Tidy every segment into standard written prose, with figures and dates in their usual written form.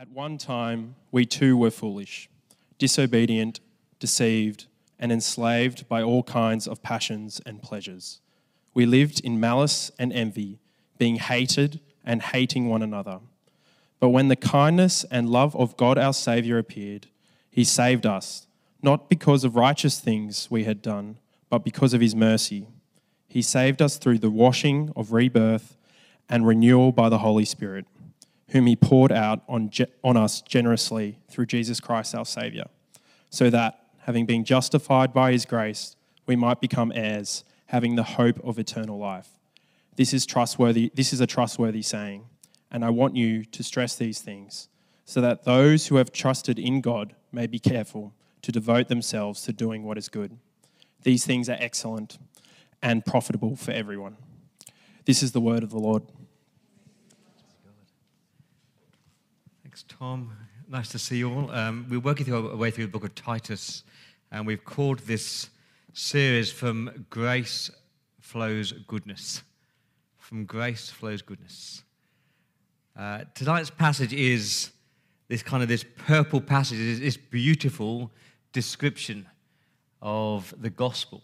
At one time, we too were foolish, disobedient, deceived, and enslaved by all kinds of passions and pleasures. We lived in malice and envy, being hated and hating one another. But when the kindness and love of God our Saviour appeared, he saved us, not because of righteous things we had done, but because of his mercy. He saved us through the washing of rebirth and renewal by the Holy Spirit, whom he poured out on us generously through Jesus Christ our Saviour, so that, having been justified by his grace, we might become heirs, having the hope of eternal life. This is a trustworthy saying, and I want you to stress these things, so that those who have trusted in God may be careful to devote themselves to doing what is good. These things are excellent and profitable for everyone. This is the word of the Lord. Thanks, Tom. Nice to see you all. We're working our way through the book of Titus, and we've called this series From Grace Flows Goodness. From Grace Flows Goodness. Tonight's passage is this purple passage, this beautiful description of the gospel.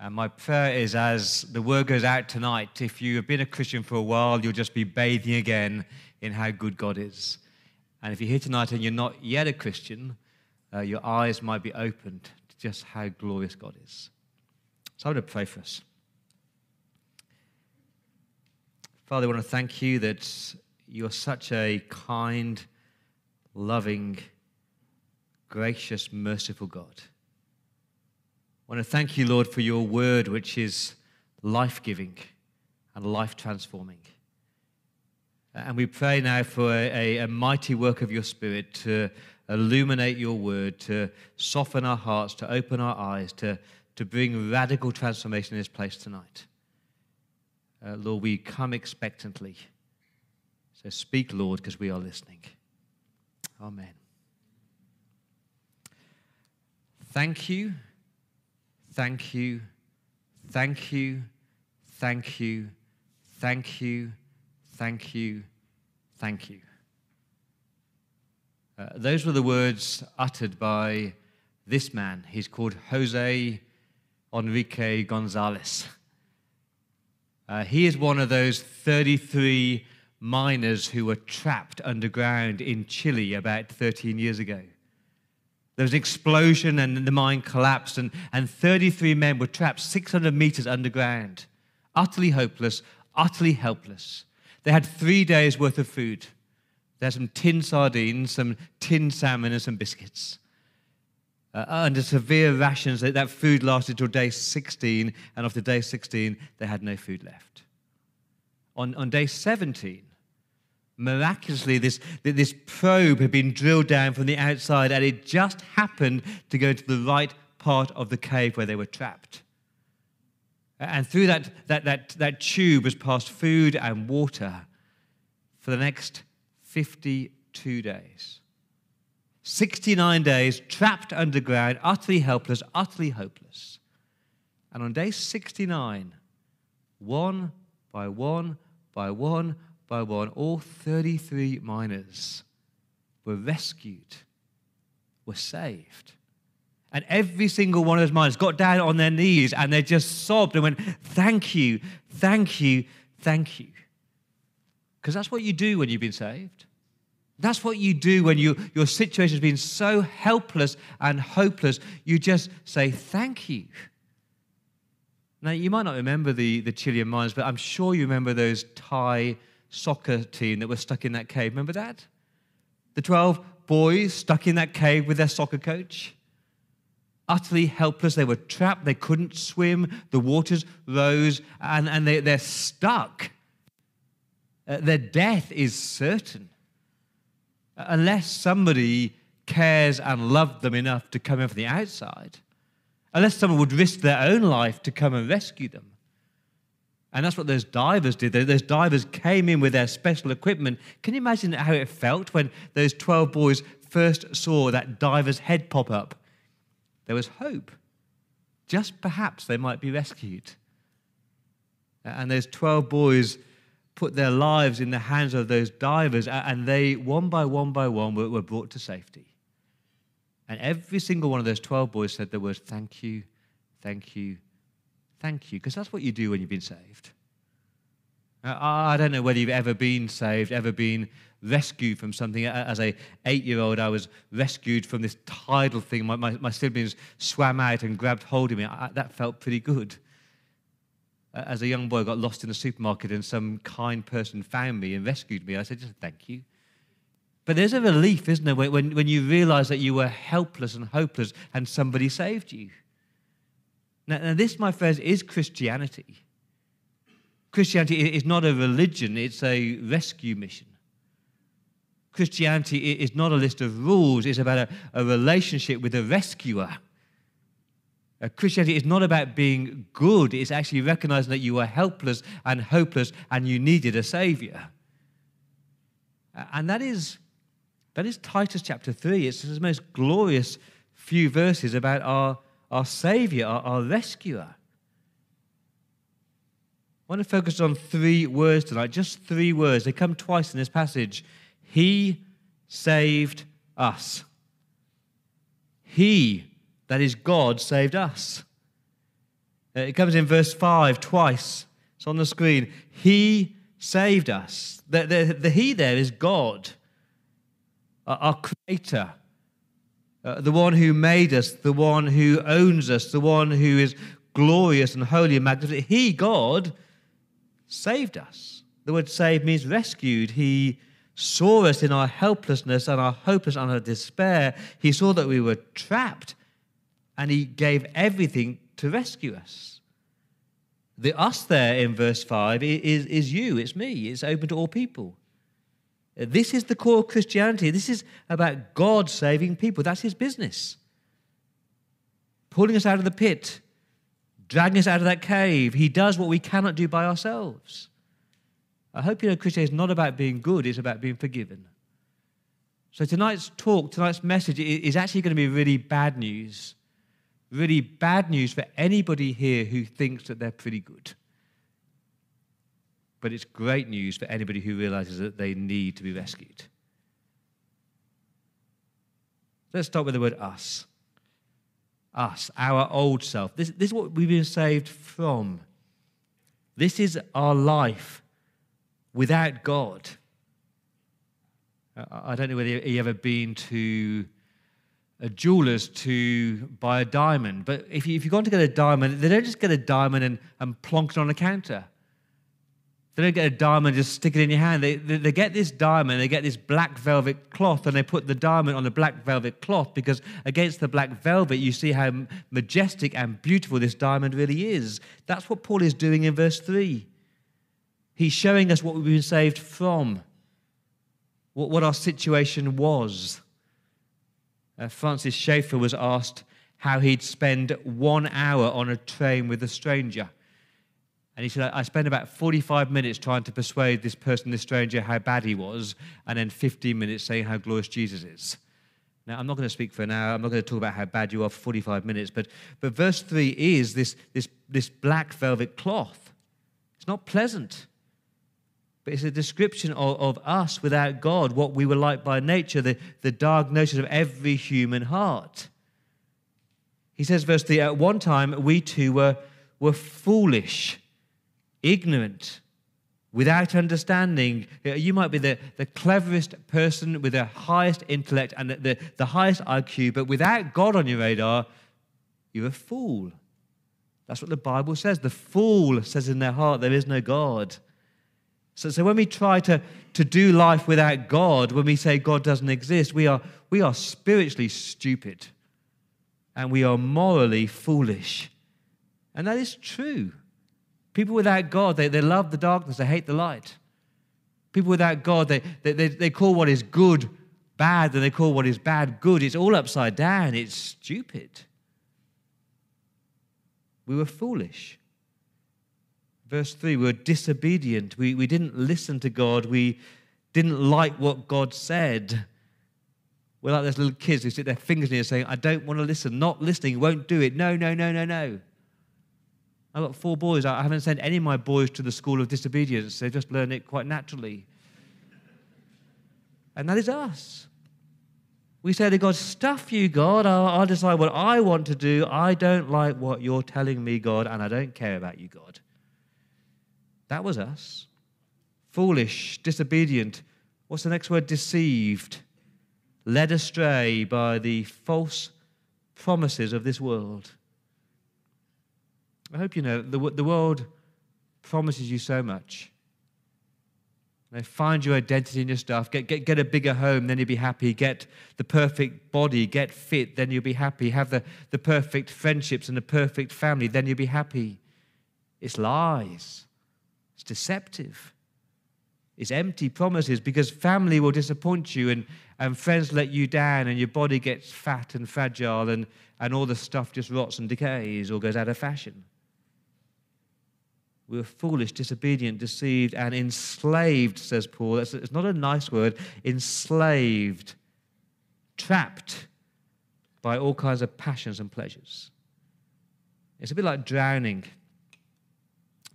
And my prayer is, as the word goes out tonight, if you have been a Christian for a while, you'll just be bathing again in how good God is. And if you're here tonight and you're not yet a Christian, your eyes might be opened to just how glorious God is. So I'm going to pray for us. Father, I want to thank you that you're such a kind, loving, gracious, merciful God. I want to thank you, Lord, for your word, which is life-giving and life-transforming. And we pray now for a mighty work of your Spirit to illuminate your word, to soften our hearts, to open our eyes, to bring radical transformation in this place tonight. Lord, we come expectantly. So speak, Lord, because we are listening. Amen. Thank you. Thank you, thank you, thank you, thank you, thank you, thank you. Those were the words uttered by this man. He's called Jose Enrique Gonzalez. He is one of those 33 miners who were trapped underground in Chile about 13 years ago. There was an explosion and the mine collapsed, and 33 men were trapped 600 meters underground, utterly hopeless, utterly helpless. They had 3 days' worth of food. They had some tin sardines, some tin salmon, and some biscuits. Under severe rations, that food lasted till day 16, and after day 16, they had no food left. On day 17, miraculously, this probe had been drilled down from the outside, and it just happened to go into the right part of the cave where they were trapped. And through that tube was passed food and water for the next 52 days. 69 days trapped underground, utterly helpless, utterly hopeless. And on day 69, one by one by one by one, all 33 miners were rescued, were saved. And every single one of those miners got down on their knees and they just sobbed and went, thank you, thank you, thank you. Because that's what you do when you've been saved. That's what you do when your situation has been so helpless and hopeless. You just say, thank you. Now, you might not remember the Chilean miners, but I'm sure you remember those Thai soccer team that were stuck in that cave. Remember that? The 12 boys stuck in that cave with their soccer coach. Utterly helpless. They were trapped. They couldn't swim. The waters rose and they're stuck. Their death is certain. Unless somebody cares and loved them enough to come in from the outside. Unless someone would risk their own life to come and rescue them. And that's what those divers did. Those divers came in with their special equipment. Can you imagine how it felt when those 12 boys first saw that diver's head pop up? There was hope. Just perhaps they might be rescued. And those 12 boys put their lives in the hands of those divers, and they, one by one, were brought to safety. And every single one of those 12 boys said the words, thank you, thank you, thank you, because that's what you do when you've been saved. Now, I don't know whether you've ever been saved, ever been rescued from something. As an 8-year-old, I was rescued from this tidal thing. My siblings swam out and grabbed hold of me. That felt pretty good. As a young boy, I got lost in the supermarket and some kind person found me and rescued me. I said, just thank you. But there's a relief, isn't there, when you realize that you were helpless and hopeless and somebody saved you. Now this, my friends, is Christianity. Christianity is not a religion, it's a rescue mission. Christianity is not a list of rules, it's about a relationship with a rescuer. Christianity is not about being good, it's actually recognizing that you are helpless and hopeless and you needed a savior. And that is Titus chapter 3. It's the most glorious few verses about our Saviour, our rescuer. I want to focus on 3 words tonight, just 3 words. They come twice in this passage. He saved us. He, that is God, saved us. It comes in verse 5 twice. It's on the screen. He saved us. The he there is God, our creator, the one who made us, the one who owns us, the one who is glorious and holy and magnificent. He, God, saved us. The word saved means rescued. He saw us in our helplessness and our hopelessness and our despair. He saw that we were trapped and he gave everything to rescue us. The us there in verse 5 is you, it's me, it's open to all people. This is the core of Christianity. This is about God saving people. That's his business. Pulling us out of the pit, dragging us out of that cave. He does what we cannot do by ourselves. I hope you know Christianity is not about being good, it's about being forgiven. So tonight's talk, tonight's message is actually going to be really bad news. Really bad news for anybody here who thinks that they're pretty good. But it's great news for anybody who realizes that they need to be rescued. Let's start with the word us. Us, our old self. This is what we've been saved from. This is our life without God. I don't know whether you've ever been to a jeweler's to buy a diamond. But if you've gone to get a diamond, they don't just get a diamond and plonk it on a counter. They don't get a diamond and just stick it in your hand. They get this diamond, they get this black velvet cloth, and they put the diamond on the black velvet cloth because against the black velvet, you see how majestic and beautiful this diamond really is. That's what Paul is doing in verse 3. He's showing us what we've been saved from, what our situation was. Francis Schaeffer was asked how he'd spend 1 hour on a train with a stranger. And he said, I spent about 45 minutes trying to persuade this person, this stranger, how bad he was, and then 15 minutes saying how glorious Jesus is. Now, I'm not going to speak for an hour. I'm not going to talk about how bad you are for 45 minutes. But verse 3 is this black velvet cloth. It's not pleasant. But it's a description of us without God, what we were like by nature, the dark notions of every human heart. He says, verse 3, at one time we too were foolish, ignorant, without understanding. You might be the cleverest person with the highest intellect and the highest IQ, but without God on your radar, you're a fool. That's what the Bible says. The fool says in their heart, there is no God. So when we try to do life without God, when we say God doesn't exist, we are spiritually stupid and we are morally foolish. And that is true. People without God, they love the darkness, they hate the light. People without God, they call what is good bad and they call what is bad good. It's all upside down. It's stupid. We were foolish. Verse 3, we were disobedient. We didn't listen to God. We didn't like what God said. We're like those little kids who stick their fingers in here saying, I don't want to listen. Not listening. Won't do it. No. I've got 4 boys. I haven't sent any of my boys to the school of disobedience. They've just learned it quite naturally. And that is us. We say to God, stuff you, God. I'll decide what I want to do. I don't like what you're telling me, God, and I don't care about you, God. That was us. Foolish, disobedient. What's the next word? Deceived. Led astray by the false promises of this world. I hope you know the world promises you so much. They find your identity in your stuff. Get a bigger home, then you'll be happy. Get the perfect body, get fit, then you'll be happy. Have the perfect friendships and the perfect family, then you'll be happy. It's lies. It's deceptive. It's empty promises, because family will disappoint you and friends let you down and your body gets fat and fragile and all the stuff just rots and decays or goes out of fashion. We were foolish, disobedient, deceived, and enslaved, says Paul. It's not a nice word. Enslaved, trapped by all kinds of passions and pleasures. It's a bit like drowning.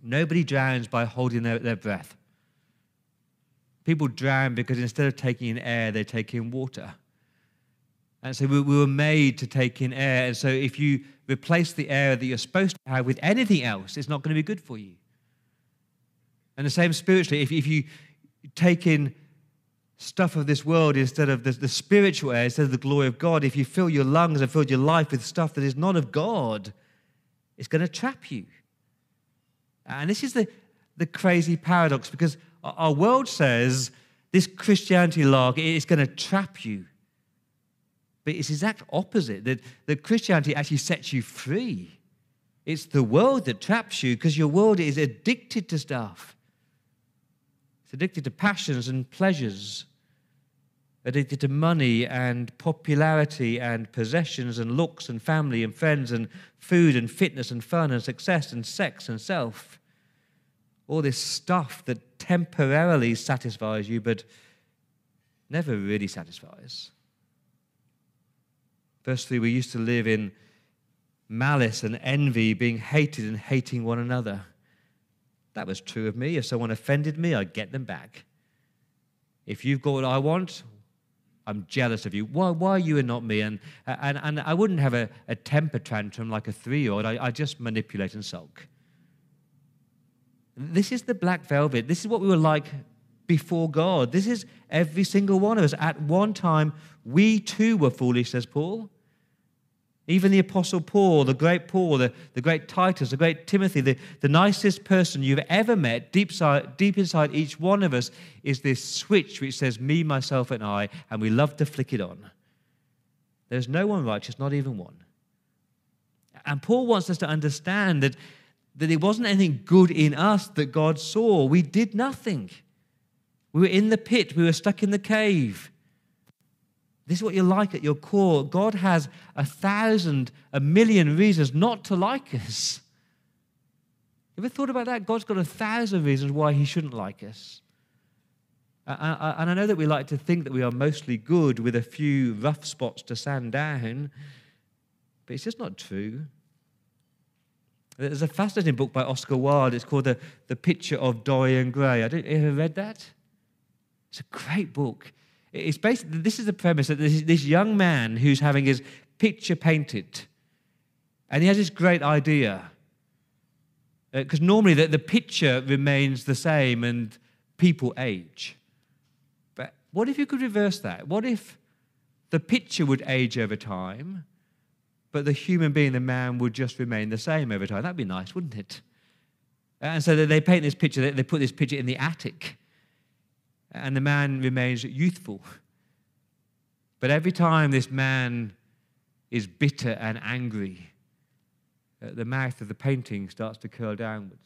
Nobody drowns by holding their breath. People drown because instead of taking in air, they take in water. And so we were made to take in air. And so if you replace the air that you're supposed to have with anything else, it's not going to be good for you. And the same spiritually. If you take in stuff of this world instead of the spiritual air, instead of the glory of God, if you fill your lungs and fill your life with stuff that is not of God, it's going to trap you. And this is the crazy paradox, because our world says this Christianity lark is going to trap you. But it's the exact opposite, that Christianity actually sets you free. It's the world that traps you, because your world is addicted to stuff. It's addicted to passions and pleasures, addicted to money and popularity and possessions and looks and family and friends and food and fitness and fun and success and sex and self. All this stuff that temporarily satisfies you but never really satisfies. Firstly, we used to live in malice and envy, being hated and hating one another. That was true of me. If someone offended me, I'd get them back. If you've got what I want, I'm jealous of you. Why are you and not me? And I wouldn't have a temper tantrum like a 3-year-old. I just manipulate and sulk. This is the black velvet. This is what we were like before God. This is every single one of us. At one time, we too were foolish, says Paul. Even the Apostle Paul, the great Titus, the great Timothy, the nicest person you've ever met, deep inside each one of us is this switch which says, me, myself, and I, and we love to flick it on. There's no one righteous, not even one. And Paul wants us to understand that it wasn't anything good in us that God saw. We did nothing. We were in the pit. We were stuck in the cave. This is what you're like at your core. God has 1,000, 1,000,000 reasons not to like us. Ever thought about that? God's got 1,000 reasons why he shouldn't like us. And I know that we like to think that we are mostly good with a few rough spots to sand down, but it's just not true. There's a fascinating book by Oscar Wilde. It's called The Picture of Dorian Gray. Have you ever read that? It's a great book. It's basically, this is the premise, that this young man who's having his picture painted, and he has this great idea. Because normally the picture remains the same and people age. But what if you could reverse that? What if the picture would age over time, but the human being, the man, would just remain the same over time? That'd be nice, wouldn't it? And so they paint this picture, they put this picture in the attic, and the man remains youthful. But every time this man is bitter and angry, the mouth of the painting starts to curl downwards.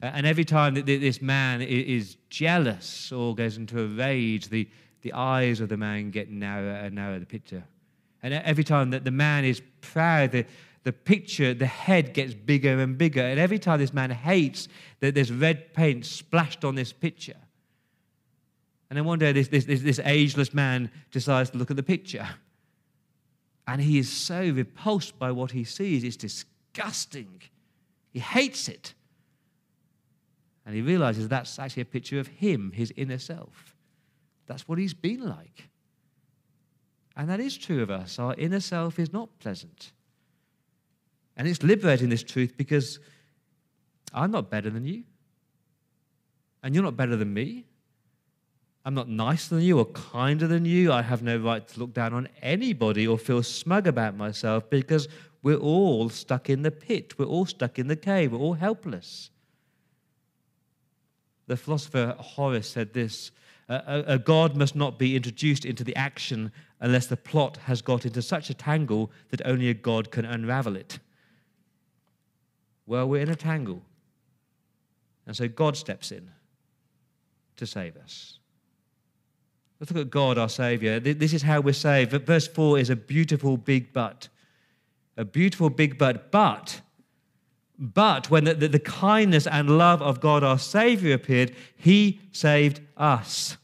And every time that this man is jealous or goes into a rage, the eyes of the man get narrower and narrower, the picture. And every time that the man is proud, the picture, the head gets bigger and bigger. And every time this man hates, that there's red paint splashed on this picture. And then one day this ageless man decides to look at the picture. And he is so repulsed by what he sees. It's disgusting. He hates it. And he realizes that's actually a picture of him, his inner self. That's what he's been like. And that is true of us. Our inner self is not pleasant. And it's liberating, this truth, because I'm not better than you. And you're not better than me. I'm not nicer than you or kinder than you. I have no right to look down on anybody or feel smug about myself, because we're all stuck in the pit. We're all stuck in the cave. We're all helpless. The philosopher Horace said this, a god must not be introduced into the action unless the plot has got into such a tangle that only a god can unravel it. Well, we're in a tangle. And so God steps in to save us. Let's look at God, our Saviour. This is how we're saved. But verse 4 is a beautiful big but. A beautiful big but when the kindness and love of God, our Saviour, appeared, he saved us.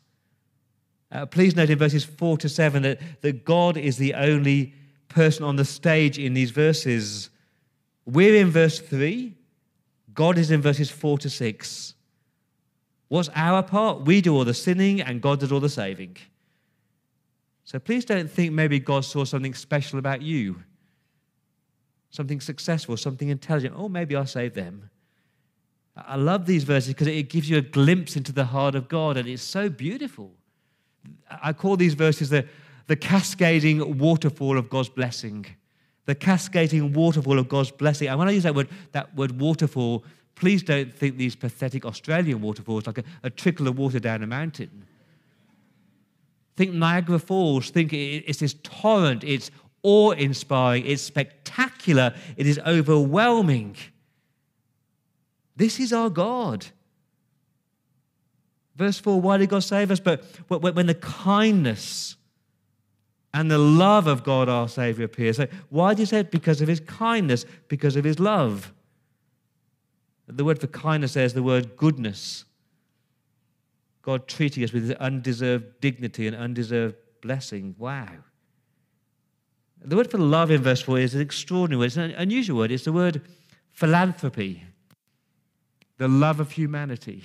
Please note in verses 4 to 7 that God is the only person on the stage in these verses. We're in verse 3. God is in verses 4 to 6. What's our part? We do all the sinning and God does all the saving. So please don't think maybe God saw something special about you, something successful, something intelligent. Oh, maybe I'll save them. I love these verses because it gives you a glimpse into the heart of God, and it's so beautiful. I call these verses the cascading waterfall of God's blessing. The cascading waterfall of God's blessing. And when I use that word waterfall, please don't think these pathetic Australian waterfalls like a trickle of water down a mountain. Think Niagara Falls. Think it's this torrent. It's awe-inspiring. It's spectacular. It is overwhelming. This is our God. Verse 4, why did God save us? But when the kindness and the love of God, our Saviour, appears. So why did he say it? Because of his kindness, because of his love. The word for kindness there is the word goodness. God treating us with undeserved dignity and undeserved blessing. Wow. The word for love in verse 4 is an extraordinary word. It's an unusual word. It's the word philanthropy, the love of humanity.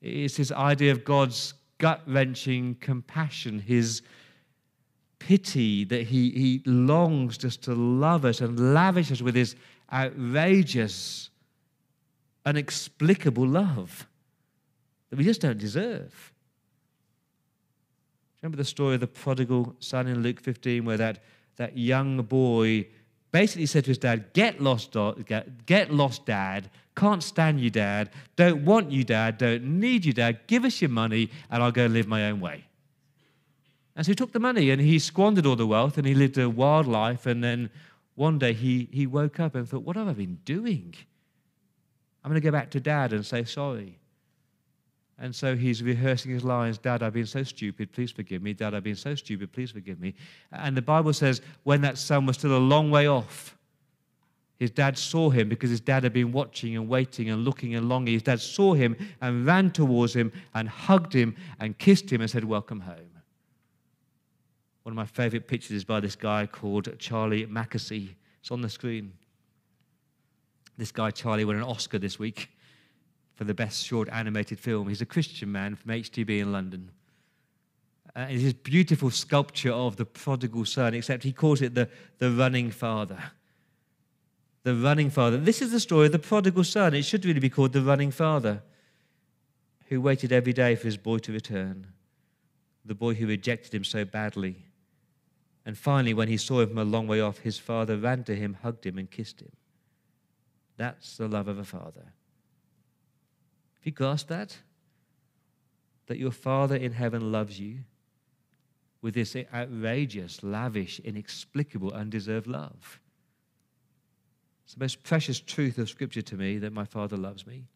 It's this idea of God's gut-wrenching compassion, his pity, that he longs just to love us and lavish us with his outrageous, inexplicable love that we just don't deserve. Remember the story of the prodigal son in Luke 15, where that young boy basically said to his dad, get lost, Dad. Can't stand you, Dad. Don't want you, Dad. Don't need you, Dad. Give us your money and I'll go live my own way. And so he took the money and he squandered all the wealth and he lived a wild life. And then one day he woke up and thought, what have I been doing? I'm going to go back to Dad and say sorry. And so he's rehearsing his lines, Dad, I've been so stupid, please forgive me. Dad, I've been so stupid, please forgive me. And the Bible says when that son was still a long way off, his dad saw him, because his dad had been watching and waiting and looking and longing. His dad saw him and ran towards him and hugged him and kissed him and said, welcome home. One of my favourite pictures is by this guy called Charlie Mackesy. It's on the screen. This guy, Charlie, won an Oscar this week for the best short animated film. He's a Christian man from HTB in London. And it's this beautiful sculpture of the prodigal son, except he calls it the running father. The running father. This is the story of the prodigal son. It should really be called the running father, who waited every day for his boy to return, the boy who rejected him so badly. And finally, when he saw him from a long way off, his father ran to him, hugged him, and kissed him. That's the love of a father. Have you grasped that? That your Father in heaven loves you with this outrageous, lavish, inexplicable, undeserved love. It's the most precious truth of Scripture to me, that my Father loves me.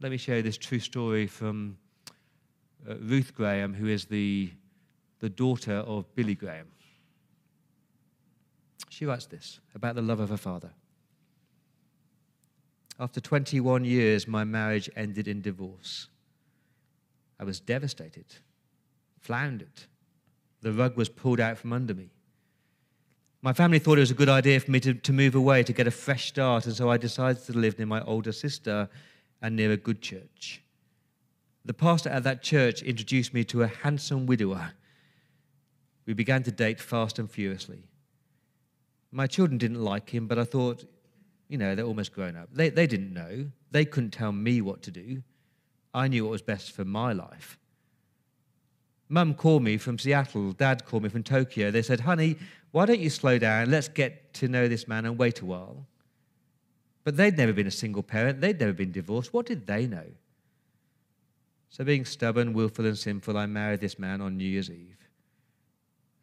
Let me share this true story from Ruth Graham, who is the daughter of Billy Graham. She writes this about the love of her father. After 21 years, my marriage ended in divorce. I was devastated, floundered. The rug was pulled out from under me. My family thought it was a good idea for me to move away to get a fresh start, and so I decided to live near my older sister and near a good church. The pastor at that church introduced me to a handsome widower. We began to date fast and furiously. My children didn't like him, but I thought, you know, they're almost grown up. They didn't know. They couldn't tell me what to do. I knew what was best for my life. Mum called me from Seattle. Dad called me from Tokyo. They said, honey, why don't you slow down? Let's get to know this man and wait a while. But they'd never been a single parent. They'd never been divorced. What did they know? So being stubborn, willful and sinful, I married this man on New Year's Eve.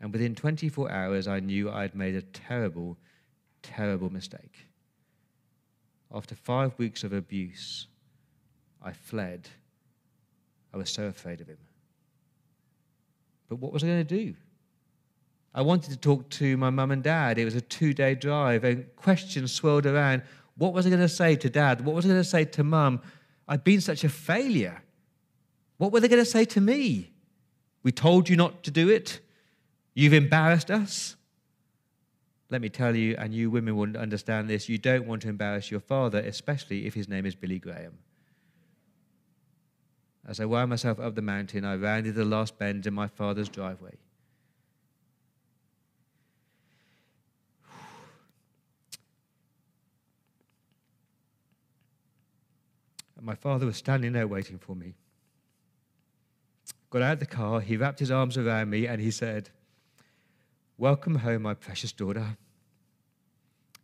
And within 24 hours, I knew I'd made a terrible, terrible mistake. After 5 weeks of abuse, I fled. I was so afraid of him. But what was I going to do? I wanted to talk to my mum and dad. It was a two-day drive, and questions swirled around. What was I going to say to Dad? What was I going to say to Mum? I'd been such a failure. What were they going to say to me? We told you not to do it. You've embarrassed us. Let me tell you, and you women wouldn't understand this, you don't want to embarrass your father, especially if his name is Billy Graham. As I wound myself up the mountain, I rounded the last bend in my father's driveway. And my father was standing there waiting for me. Got out of the car, he wrapped his arms around me, and he said, "Welcome home, my precious daughter.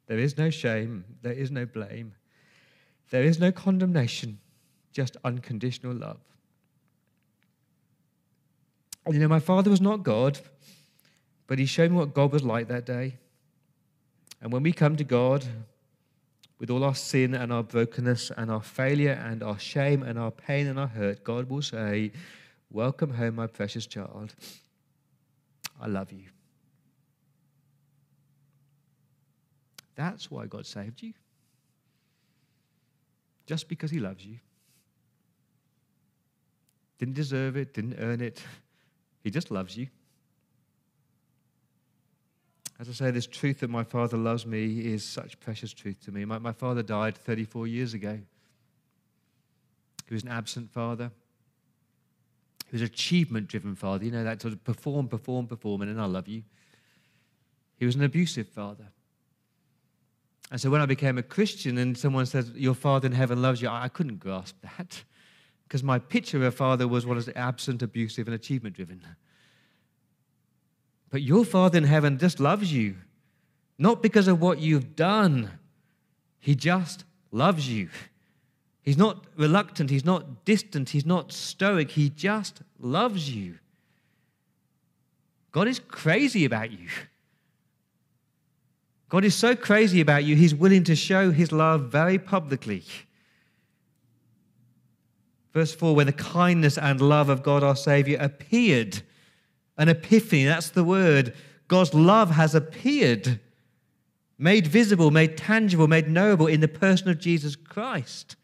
There is no shame, there is no blame, there is no condemnation, just unconditional love." And you know, my father was not God, but he showed me what God was like that day. And when we come to God with all our sin and our brokenness and our failure and our shame and our pain and our hurt, God will say, "Welcome home, my precious child. I love you." That's why God saved you. Just because he loves you. Didn't deserve it, didn't earn it. He just loves you. As I say, this truth that my father loves me is such precious truth to me. My father died 34 years ago. He was an absent father. He was an achievement-driven father. You know, that sort of perform, perform, perform, and then I love you. He was an abusive father. And so when I became a Christian and someone says, "Your father in heaven loves you," I couldn't grasp that, because my picture of a father was what is absent, abusive, and achievement-driven. But your father in heaven just loves you, not because of what you've done. He just loves you. He's not reluctant, he's not distant, he's not stoic, he just loves you. God is crazy about you. God is so crazy about you, he's willing to show his love very publicly. Verse 4, when the kindness and love of God our Saviour appeared, an epiphany, that's the word, God's love has appeared, made visible, made tangible, made knowable in the person of Jesus Christ.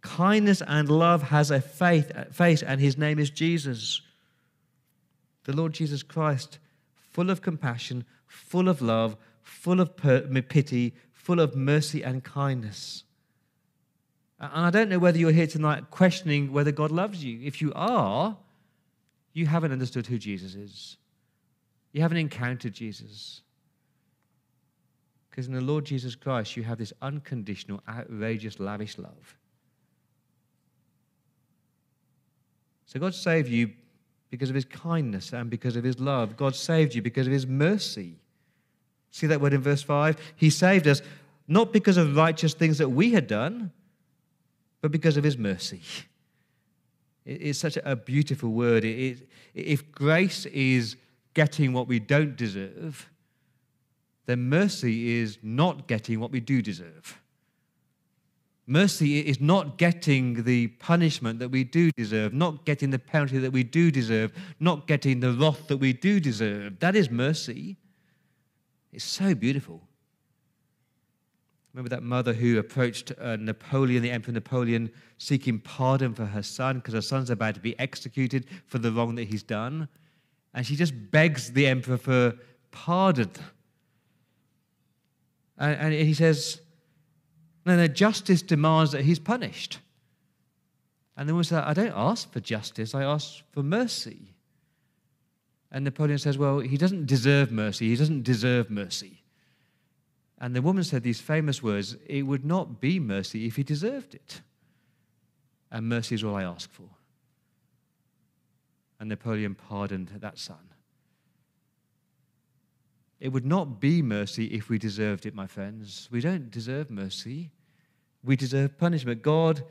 Kindness and love has a face, and his name is Jesus. The Lord Jesus Christ, full of compassion, full of love, full of pity, full of mercy and kindness. And I don't know whether you're here tonight questioning whether God loves you. If you are, you haven't understood who Jesus is. You haven't encountered Jesus. Because in the Lord Jesus Christ, you have this unconditional, outrageous, lavish love. So God saved you because of his kindness and because of his love. God saved you because of his mercy. See that word in verse 5? He saved us not because of righteous things that we had done, but because of his mercy. It's such a beautiful word. If grace is getting what we don't deserve, then mercy is not getting what we do deserve. Mercy is not getting the punishment that we do deserve, not getting the penalty that we do deserve, not getting the wrath that we do deserve. That is mercy. It's so beautiful. Remember that mother who approached Napoleon, the Emperor Napoleon, seeking pardon for her son because her son's about to be executed for the wrong that he's done. And she just begs the emperor for pardoned. And he says, no, justice demands that he's punished. And the woman said, I don't ask for justice, I ask for mercy. And Napoleon says, well, he doesn't deserve mercy, he doesn't deserve mercy. And the woman said these famous words, it would not be mercy if he deserved it. And mercy is all I ask for. And Napoleon pardoned that son. It would not be mercy if we deserved it, my friends. We don't deserve mercy. We deserve punishment. God,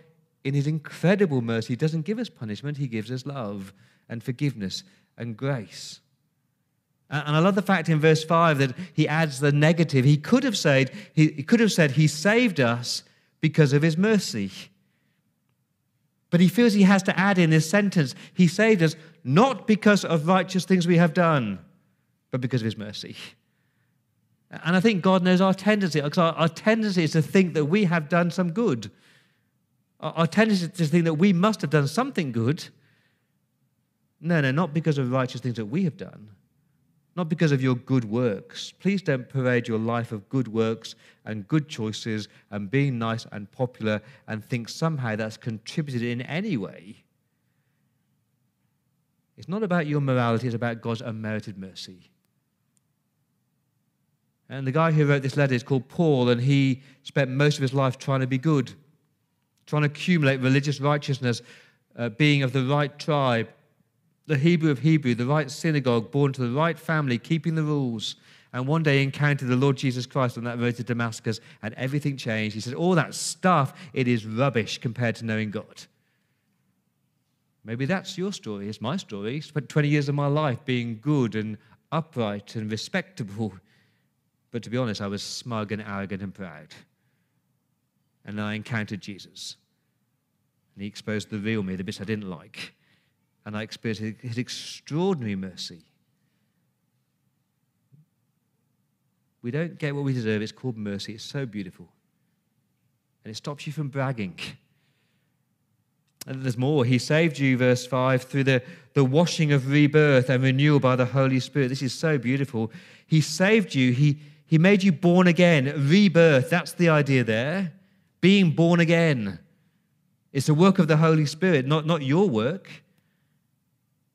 in his incredible mercy, doesn't give us punishment. He gives us love and forgiveness and grace. And I love the fact in verse 5 that he adds the negative. He could have said, he saved us because of his mercy. But he feels he has to add in this sentence, he saved us not because of righteous things we have done, but because of his mercy. And I think God knows our tendency, because our tendency is to think that we have done some good. Our tendency is to think that we must have done something good. No, not because of righteous things that we have done, not because of your good works. Please don't parade your life of good works and good choices and being nice and popular and think somehow that's contributed in any way. It's not about your morality, it's about God's unmerited mercy. And the guy who wrote this letter is called Paul, and he spent most of his life trying to be good, trying to accumulate religious righteousness, being of the right tribe, the Hebrew of Hebrew, the right synagogue, born to the right family, keeping the rules. And one day he encountered the Lord Jesus Christ on that road to Damascus, and everything changed. He said, all that stuff, it is rubbish compared to knowing God. Maybe that's your story. It's my story. I spent 20 years of my life being good and upright and respectable. But to be honest, I was smug and arrogant and proud. And then I encountered Jesus. And he exposed the real me, the bits I didn't like. And I experienced his extraordinary mercy. We don't get what we deserve. It's called mercy. It's so beautiful. And it stops you from bragging. And there's more. He saved you, verse 5, through the washing of rebirth and renewal by the Holy Spirit. This is so beautiful. He saved you. He made you born again. Rebirth, that's the idea there. Being born again. It's the work of the Holy Spirit, not your work.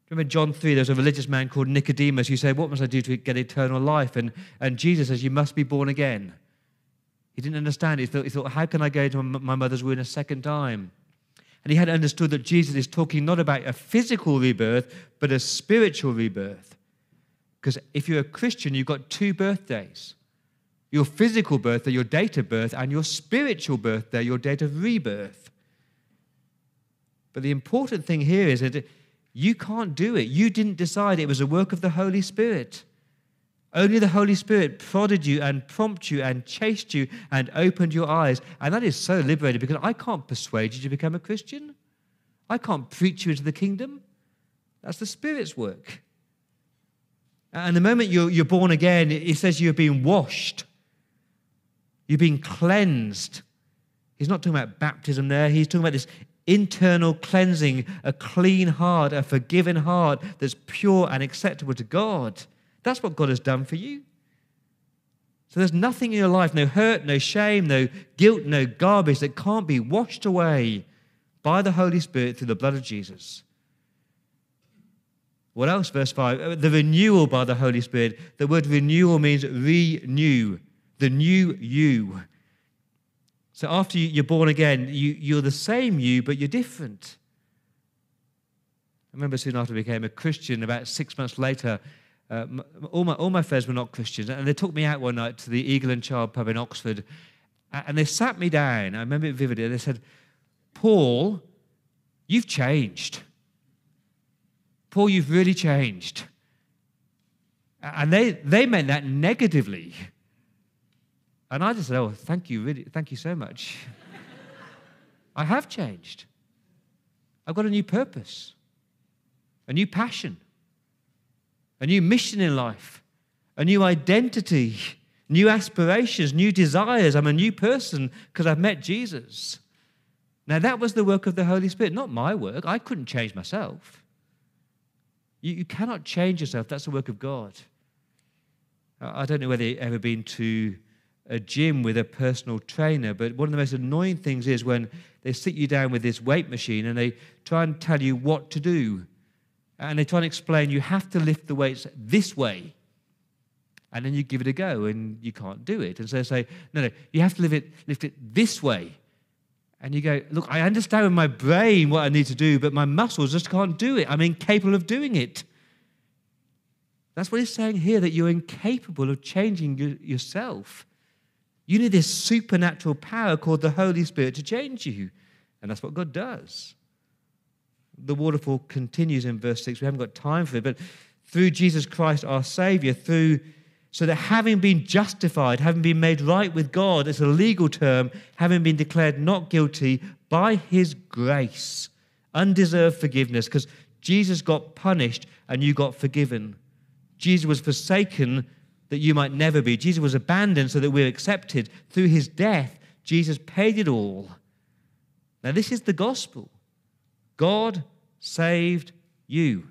Remember John 3, there was a religious man called Nicodemus who said, what must I do to get eternal life? And Jesus says, you must be born again. He didn't understand it. He thought, how can I go to my mother's womb a second time? And he had understood that Jesus is talking not about a physical rebirth, but a spiritual rebirth. Because if you're a Christian, you've got two birthdays. Your physical birthday, your date of birth, and your spiritual birthday, your date of rebirth. But the important thing here is that you can't do it. You didn't decide. It was a work of the Holy Spirit. Only the Holy Spirit prodded you and prompted you and chased you and opened your eyes. And that is so liberating, because I can't persuade you to become a Christian. I can't preach you into the kingdom. That's the Spirit's work. And the moment you're born again, it says you're being washed. You're being cleansed. He's not talking about baptism there. He's talking about this internal cleansing, a clean heart, a forgiven heart that's pure and acceptable to God. That's what God has done for you. So there's nothing in your life, no hurt, no shame, no guilt, no garbage that can't be washed away by the Holy Spirit through the blood of Jesus. What else, verse 5? The renewal by the Holy Spirit. The word renewal means renew, the new you. So after you're born again, you're the same you, but you're different. I remember soon after I became a Christian, about 6 months later, all my friends were not Christians, and they took me out one night to the Eagle and Child pub in Oxford, and they sat me down. I remember it vividly. And they said, Paul, you've changed. Paul, you've really changed. And they meant that negatively. And I just said, oh, thank you, really, thank you so much. I have changed. I've got a new purpose, a new passion, a new mission in life, a new identity, new aspirations, new desires. I'm a new person because I've met Jesus. Now, that was the work of the Holy Spirit, not my work. I couldn't change myself. You cannot change yourself. That's the work of God. I don't know whether you've ever been to a gym with a personal trainer, but one of the most annoying things is when they sit you down with this weight machine and they try and tell you what to do. And they try and explain you have to lift the weights this way. And then you give it a go and you can't do it. And so they say, no, you have to lift it this way. And you go, look, I understand with my brain what I need to do, but my muscles just can't do it. I'm incapable of doing it. That's what he's saying here, that you're incapable of changing yourself. You need this supernatural power called the Holy Spirit to change you. And that's what God does. The waterfall continues in verse 6. We haven't got time for it, but through Jesus Christ our Saviour, so that having been justified, having been made right with God, it's a legal term, having been declared not guilty by his grace, undeserved forgiveness, because Jesus got punished and you got forgiven. Jesus was forsaken that you might never be. Jesus was abandoned so that we're accepted. Through his death, Jesus paid it all. Now this is the gospel. God saved you.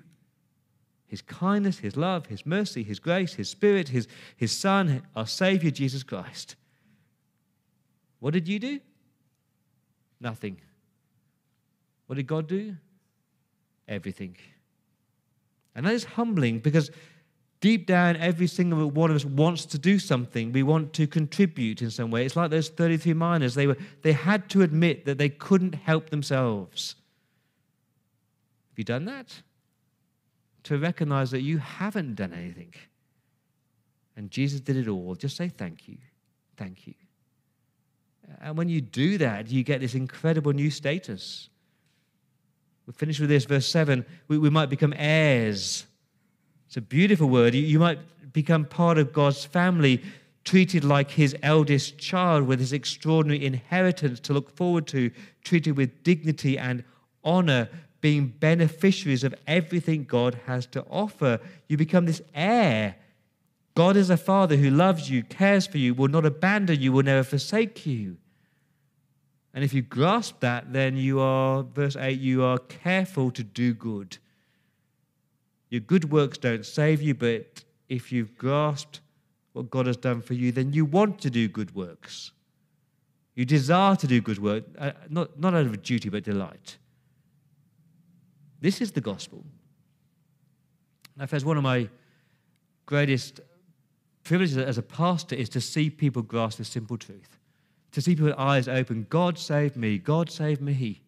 His kindness, his love, his mercy, his grace, his Spirit, his Son, our Saviour, Jesus Christ. What did you do? Nothing. What did God do? Everything. And that is humbling, because deep down, every single one of us wants to do something. We want to contribute in some way. It's like those 33 miners. They had to admit that they couldn't help themselves. Have you done that? To recognize that you haven't done anything. And Jesus did it all. Just say thank you. Thank you. And when you do that, you get this incredible new status. We'll finish with this, verse 7. We might become heirs. It's a beautiful word. You might become part of God's family, treated like his eldest child with his extraordinary inheritance to look forward to, treated with dignity and honor, being beneficiaries of everything God has to offer. You become this heir. God is a father who loves you, cares for you, will not abandon you, will never forsake you. And if you grasp that, then you are, verse 8, you are careful to do good. Your good works don't save you, but if you've grasped what God has done for you, then you want to do good works. You desire to do good work, not out of duty, but delight. This is the gospel. Now, friends, one of my greatest privileges as a pastor is to see people grasp this simple truth, to see people with eyes open. God save me. God save me.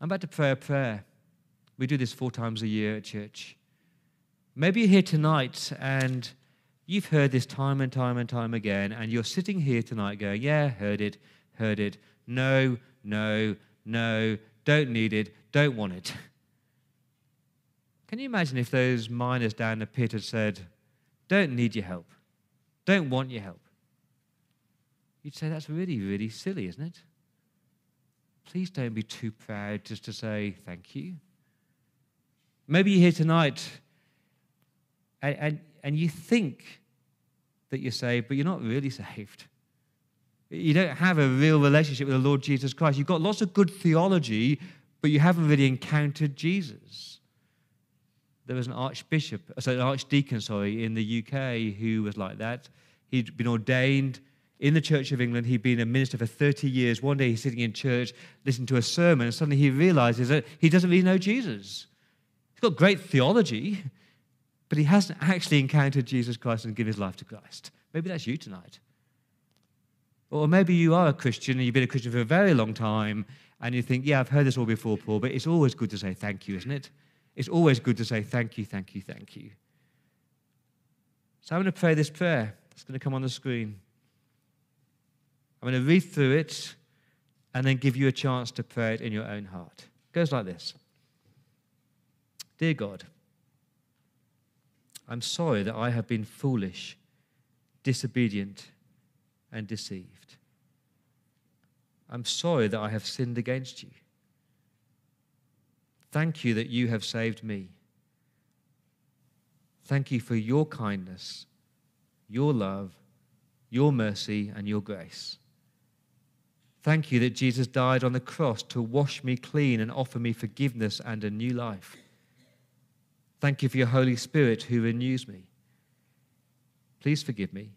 I'm about to pray a prayer. We do this 4 times a year at church. Maybe you're here tonight and you've heard this time and time and time again, and you're sitting here tonight going, yeah, heard it. No, don't need it. Don't want it. Can you imagine if those miners down the pit had said, don't need your help, don't want your help? You'd say, that's really, really silly, isn't it? Please don't be too proud just to say thank you. Maybe you're here tonight and you think that you're saved, but you're not really saved. You don't have a real relationship with the Lord Jesus Christ. You've got lots of good theology, but you haven't really encountered Jesus. There was an archdeacon, in the UK who was like that. He'd been ordained in the Church of England. He'd been a minister for 30 years. One day he's sitting in church, listening to a sermon, and suddenly he realizes that he doesn't really know Jesus. He's got great theology, but he hasn't actually encountered Jesus Christ and given his life to Christ. Maybe that's you tonight. Or maybe you are a Christian and you've been a Christian for a very long time, and you think, yeah, I've heard this all before, Paul, but it's always good to say thank you, isn't it? It's always good to say thank you. So I'm going to pray this prayer. It's going to come on the screen. I'm going to read through it and then give you a chance to pray it in your own heart. It goes like this. Dear God, I'm sorry that I have been foolish, disobedient, and deceived. I'm sorry that I have sinned against you. Thank you that you have saved me. Thank you for your kindness, your love, your mercy, and your grace. Thank you that Jesus died on the cross to wash me clean and offer me forgiveness and a new life. Thank you for your Holy Spirit who renews me. Please forgive me.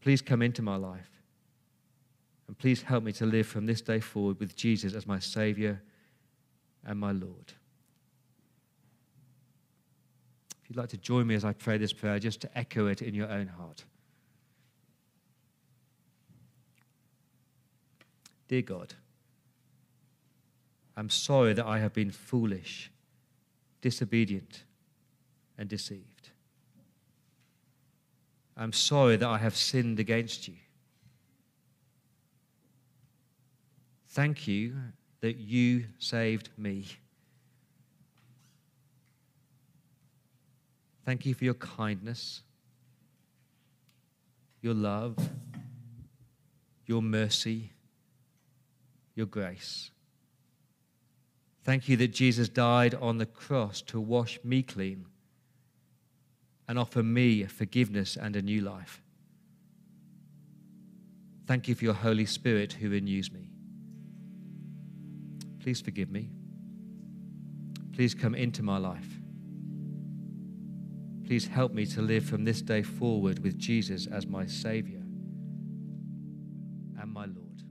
Please come into my life. And please help me to live from this day forward with Jesus as my Savior and my Lord. If you'd like to join me as I pray this prayer, just to echo it in your own heart. Dear God, I'm sorry that I have been foolish, disobedient, and deceived. I'm sorry that I have sinned against you. Thank you that you saved me. Thank you for your kindness, your love, your mercy, your grace. Thank you that Jesus died on the cross to wash me clean and offer me forgiveness and a new life. Thank you for your Holy Spirit who renews me. Please forgive me. Please come into my life. Please help me to live from this day forward with Jesus as my Savior and my Lord.